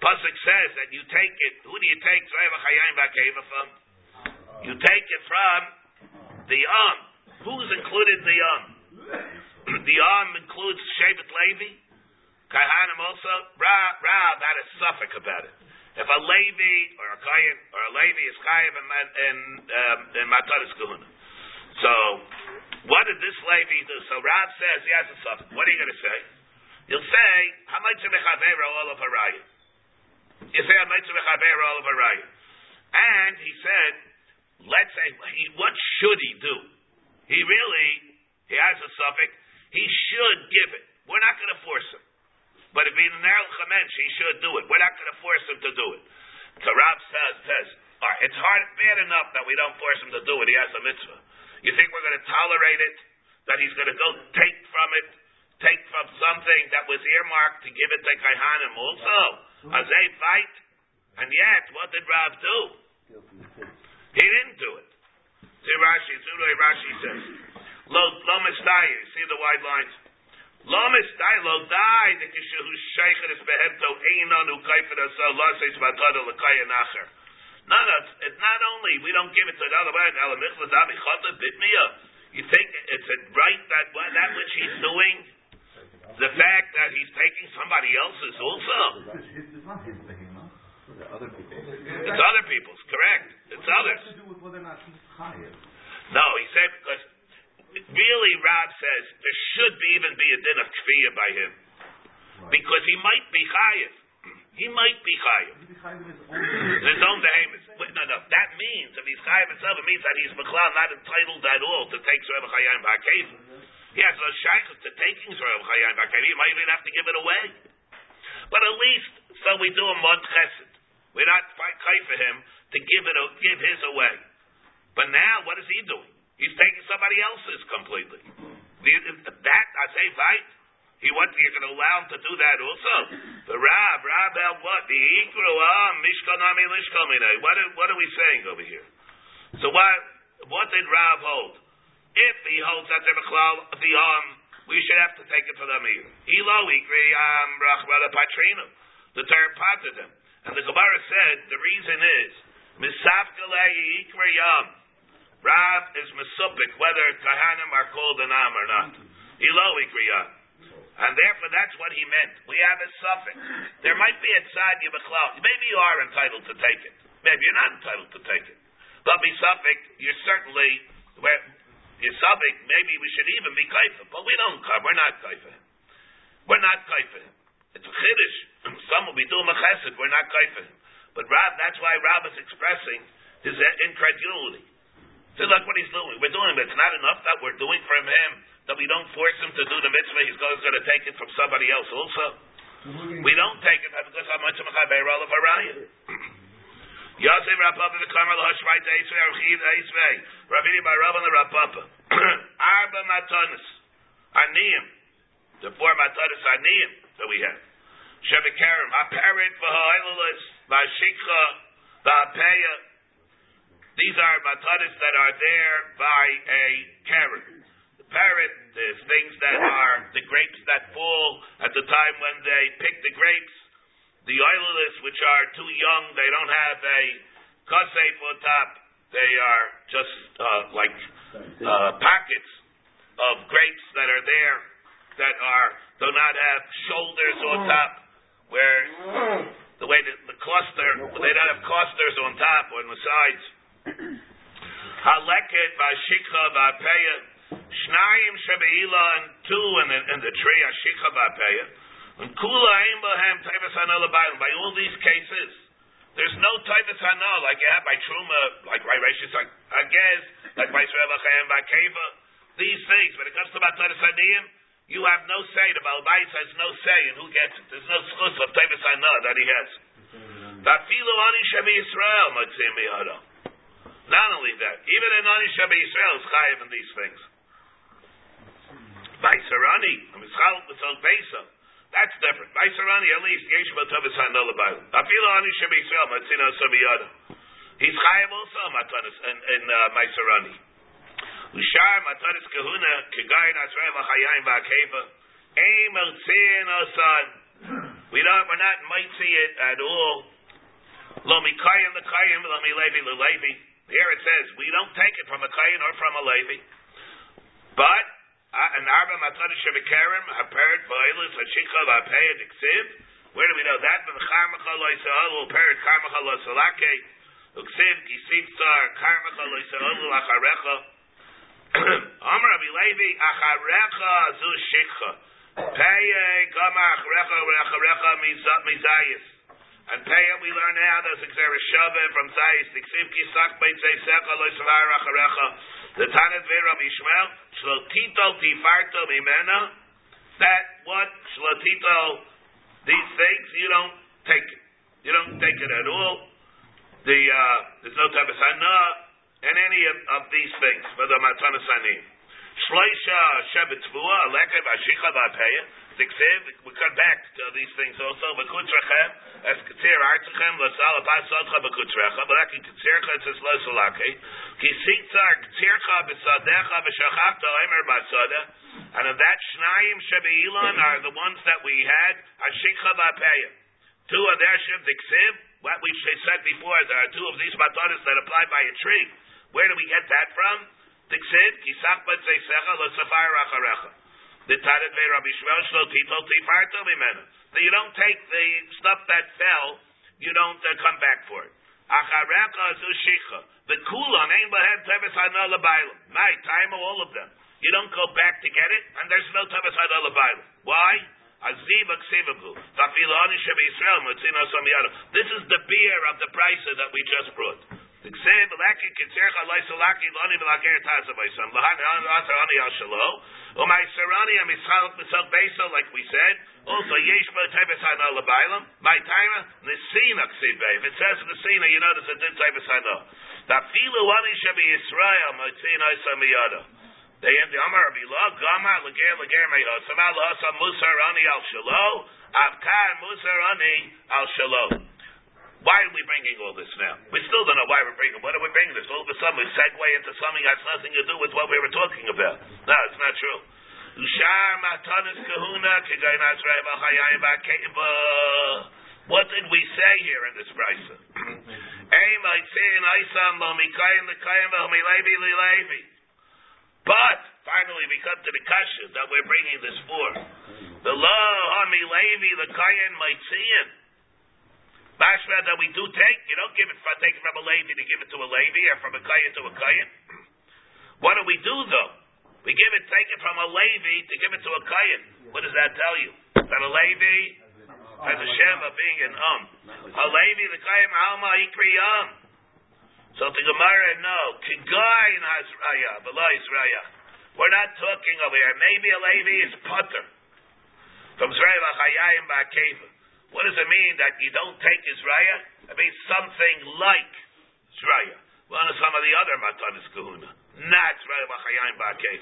Pasuk says that you take it, who do you take Zreva Chayim B'Akeva from? You take it from the Yom. Who's included in the Yom? The Yom includes Shevet Levi, Kahanim also. Rav had a suffix about it. If a Levi or a Kayan or a Levi is Kayan and Mataris Kuhuna. So, what did this Levi do? So Rav says he has a suffix. What are you going to say? You'll say, Hamaytze Mechavera all of Arayim. You say, Hamaytze Mechavera all of Arayim. And he said, let's say, what should he do? He has a suffix. He should give it. We're not going to force him. But if he's an Erl Chamensh, he should do it. We're not going to force him to do it. So Rav says, all right, it's hard, bad enough that we don't force him to do it. He has a mitzvah. You think we're going to tolerate it? That he's going to go take from something that was earmarked to give it to Kaihanim also? As they fight? And yet, what did Rav do? He didn't do it. See Rashi. It's what Rashi says. Lo mistaya. You see the wide lines. Lo mistaya. Lo die. The kishu sheichet is behemto einon who kaifed asal laseis matad lekaya nacher. No, it's not only we don't give it to another way. Elamichla dami chotet bitmiya. You think it's right that which he's doing? The fact that he's taking somebody else's also. It's other people's, correct. It's others. No, he said because really Rav says there should even be a din of kfiyah by him. Because he might be chayev. His own behemoth. No. That means, if he's chayev himself, it means that he's mechlal not entitled at all to take Zereb Chayim B'Akev. He has no shaykhus to taking Zereb Chayim B'Akev. He might even have to give it away. But at least, so we do him one chesed. We're not kaifa for him to give his away. But now, what is he doing? He's taking somebody else's completely. That, I say, right? You're going to allow him to do that also? But Rav, what? The Ikruah, Mishkanami Lishkaminai. What are we saying over here? So what did Rav hold? If he holds that the arm, we should have to take it for them either. Elo, Ikri, Rachmada Patrino. The term parted them. And the Gemara said the reason is Misafkalei Ikriyam. Rav is Mesupik, whether Kahanim are called an Am or not. Elo Ikriyam. And therefore that's what he meant. We have a suffix. There might be a tzad yibachlau. Maybe you are entitled to take it. Maybe you're not entitled to take it. But be suffix, you're certainly your suffix, maybe we should even be kaifa. But we don't come. We're not kaifa. It's a chiddush. Some will be doing a chesed. We're not kaifing him. But Rav, that's why Rav is expressing his incredulity. So look what he's doing. We're doing it. It's not enough that we're doing from him that we don't force him to do the mitzvah. He's going to take it from somebody else also. We don't take it because I'm much of a chaveirah of Araya. Yosef Rapapa the Karmel Hashvai Deisvei Archid Deisvei Ravini by Rav and the Rapapa Arba Matanis Aniyim. The four Matanis Aniyim. That we have. Shevikarim, Aparit, V'ha'ilulus, V'ashikha, V'apeya. These are matanis that are there by a Karen. parrot, the things that are the grapes that fall at the time when they pick the grapes, the oilers which are too young, they don't have a kasef on top, they are just like packets of grapes that are there that are do not have shoulders on top, where the way that the cluster, they don't have clusters on top or on the sides. Haleket v'ashikha v'apeyah, shnayim shebeila, and two in the tree, ashikha v'apeyah, and kula ein b'hem tevas hana l'bayim. By all these cases, there's no tevas hana like you have by truma, like by Rashis Agez, like by Srevachem v'akeva. These things, when it comes to Tevas Haniyim, you have no say. The Baal Bais has no say in who gets it. There's no schus of Tevas Hana that he has. V'afilu ani shebi Yisrael matzim miyado. Not only that, even an ani shebi Yisrael is chayav in these things. V'aisarani, mischal mitzal beisa. That's different. V'aisarani at least yesh ba Tevas Hana l'bayil. V'afilu ani shebi Yisrael matzim miyado. He's chayav also matanis in Ma'aserani. Ushar mataris kahuna kegayin asrei v'chayim v'akeva ein mertziin osan. We're not mitzi it at all. Lo mikayim lekayim lo milevi lelevi. Here it says we don't take it from a kayin or from a levi. But an arba mataris shemikarim hapered v'oilus hashikha v'apeyed eksiv. Where do we know that? V'charmacha loisahol upered karmacha losalake uksiv gisiv tsar karmacha loisahol lacharecha. Amar Rabbi Levi, acharecha zu shikha, peyeh gama acharecha v'acharecha mizayis. And peyeh, we learn now there's a xerah shaveh from zayis. Niksiv kisak beitzei secha loisvar acharecha. The Tanit ve'Rabbi Yishmael shlotito tifarto mimena. That what shlotito, these things you don't take it. You don't take it at all. There's no tevas hanah and any of these things, whether matanas hanim, shleisha shevet tvua, lekei v'ashikha v'apeyah, diksiv. We cut back to these things also. V'kutzrechem as ketzir artechem l'sal apasodcha v'kutzrecha, v'laki ketzircha tzis l'salake, kisitzar ketzircha b'sadecha v'shachachta emer b'sadah. And of that shnayim shebeilan are the ones that we had ashikha v'apeyah. Two of their shev diksiv. What we said before, there are two of these matanas that apply by a tree. Where do we get that from? Tiksid, kisach batzei secha, lo safar acharecha. The Tanit ve'Rabbi Yishmael shlo tito tifarto mimena. So you don't take the stuff that fell, you don't come back for it. Acharecha zu shikha. The kulan, ein b'hem tevas hana l'baylim. My time, all of them. You don't go back to get it, and there's no tevas hana l'baylim. Why? Aziva ksivabu. Tafilani shebi Yisrael matzina samiyada. This is the beer of the price that we just brought. Like we said, also Yeshma Tevas Hana L'Baylam. My time Nesina Ksive. If it says Nesina, you notice it did Tevas Hana. Tafilu Ani Shebi Yisrael Matzina Samiyada. They end the Amar Bilah Gama Leger Leger Meyo Samala Hasa Musar Ani Al Shalom Avkar Musar Ani Al Shalom. Why are we bringing all this now? We still don't know why we're bringing. Why are we bringing this? All of a sudden, we segue into something that's nothing to do with what we were talking about. No, it's not true. What did we say here in this brisa? But finally, we come to the kasha that we're bringing this for. The law on milevi the kayan maitzian. Mashma that we do take, you don't give it from take it from a Levi to give it to a Levi or from a Kayan to a Kayan. What do we do though? We give it, take it from a Levi to give it to a Kayan. What does that tell you? That a Levi has a Sheva being an A Levi the Kayan Alma Ikri So the Gemara no, Kigayin Hazraya, Bala Israya. We're not talking over here. Maybe a Levi is Potter. From Zreva Chayayim Ba'Keva. What does it mean that you don't take Israel? It means something like Israel. One of some of the other Matanis Kahuna. Not Israel B'chayim Ba'kev.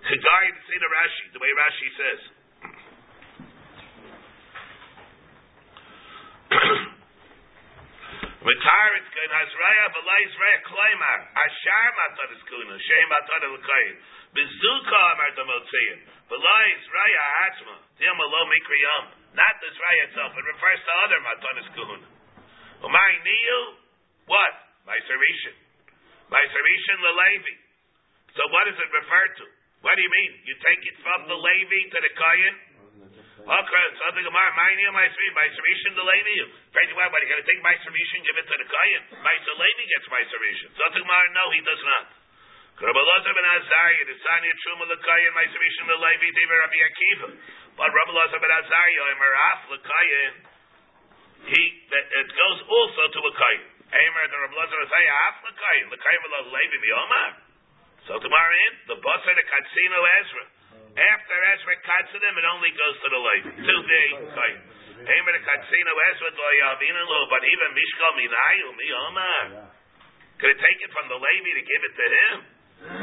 Kegai to see the Rashi, the way Rashi says. V'tarit kain hazraya v'la yizraya klaymar. Ashar matar iskuna. Shem matar ilkayin. B'zuka amar damotzeyin. V'la yizraya ha'atzma. Tiyam alo mikriyam. Not the zraya itself. It refers to other matar iskuna. Umay niyu. What? Ma'aserishin. Ma'aserishin l'levi. So what does it refer to? What do you mean? You take it from the Levi to the Kayan? Okay, so the Gemara, Ma'aserishin l'levi. Why? What, are you going to take Ma'aserishin and give it to the Kayan? The Levi gets Ma'aserishin. So the Gemara, no, he does not. Rabbalazar ben Azariah, the son of Truma l'Kayan, Ma'aserishin l'levi, David Rabbi Akiva. But Rabbalazar ben Azariah, Emeraf l'Kayan, it goes also to a Kayan. Amar the Rabbalazar ben Azariah, Af l'Kayan, l'Kayan v'lo Levi v'yomar. So tomorrow in, the Basar the Katsino Ezra. After Ezra cuts them, it only goes to the Levi. Today, Kayan. Amar the Katsino Ezra, Doyavin and Lo, but even Mishkal Minayu, Miyomar. Could it take it from the Levi to give it to him?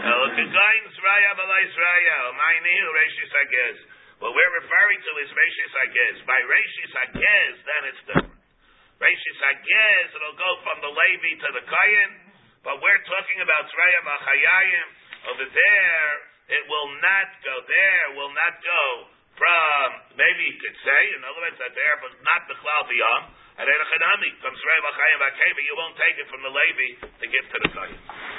Elokagayin Zraya v'lai Zraya, Omayni Reshis Agez. What we're referring to is Reshis Agez. By Reshis Agez, then it's different. Reshis Agez, it'll go from the Levi to the Kayan, but we're talking about Zraya V'Chayayim. Over there, it will not go there, will not go from, maybe you could say, in other words, that there, but not the Chlal V'Yam, and then a Chanami, from Zraya V'Chayayim V'Achayim, you won't take it from the Levi to give to the Kayan.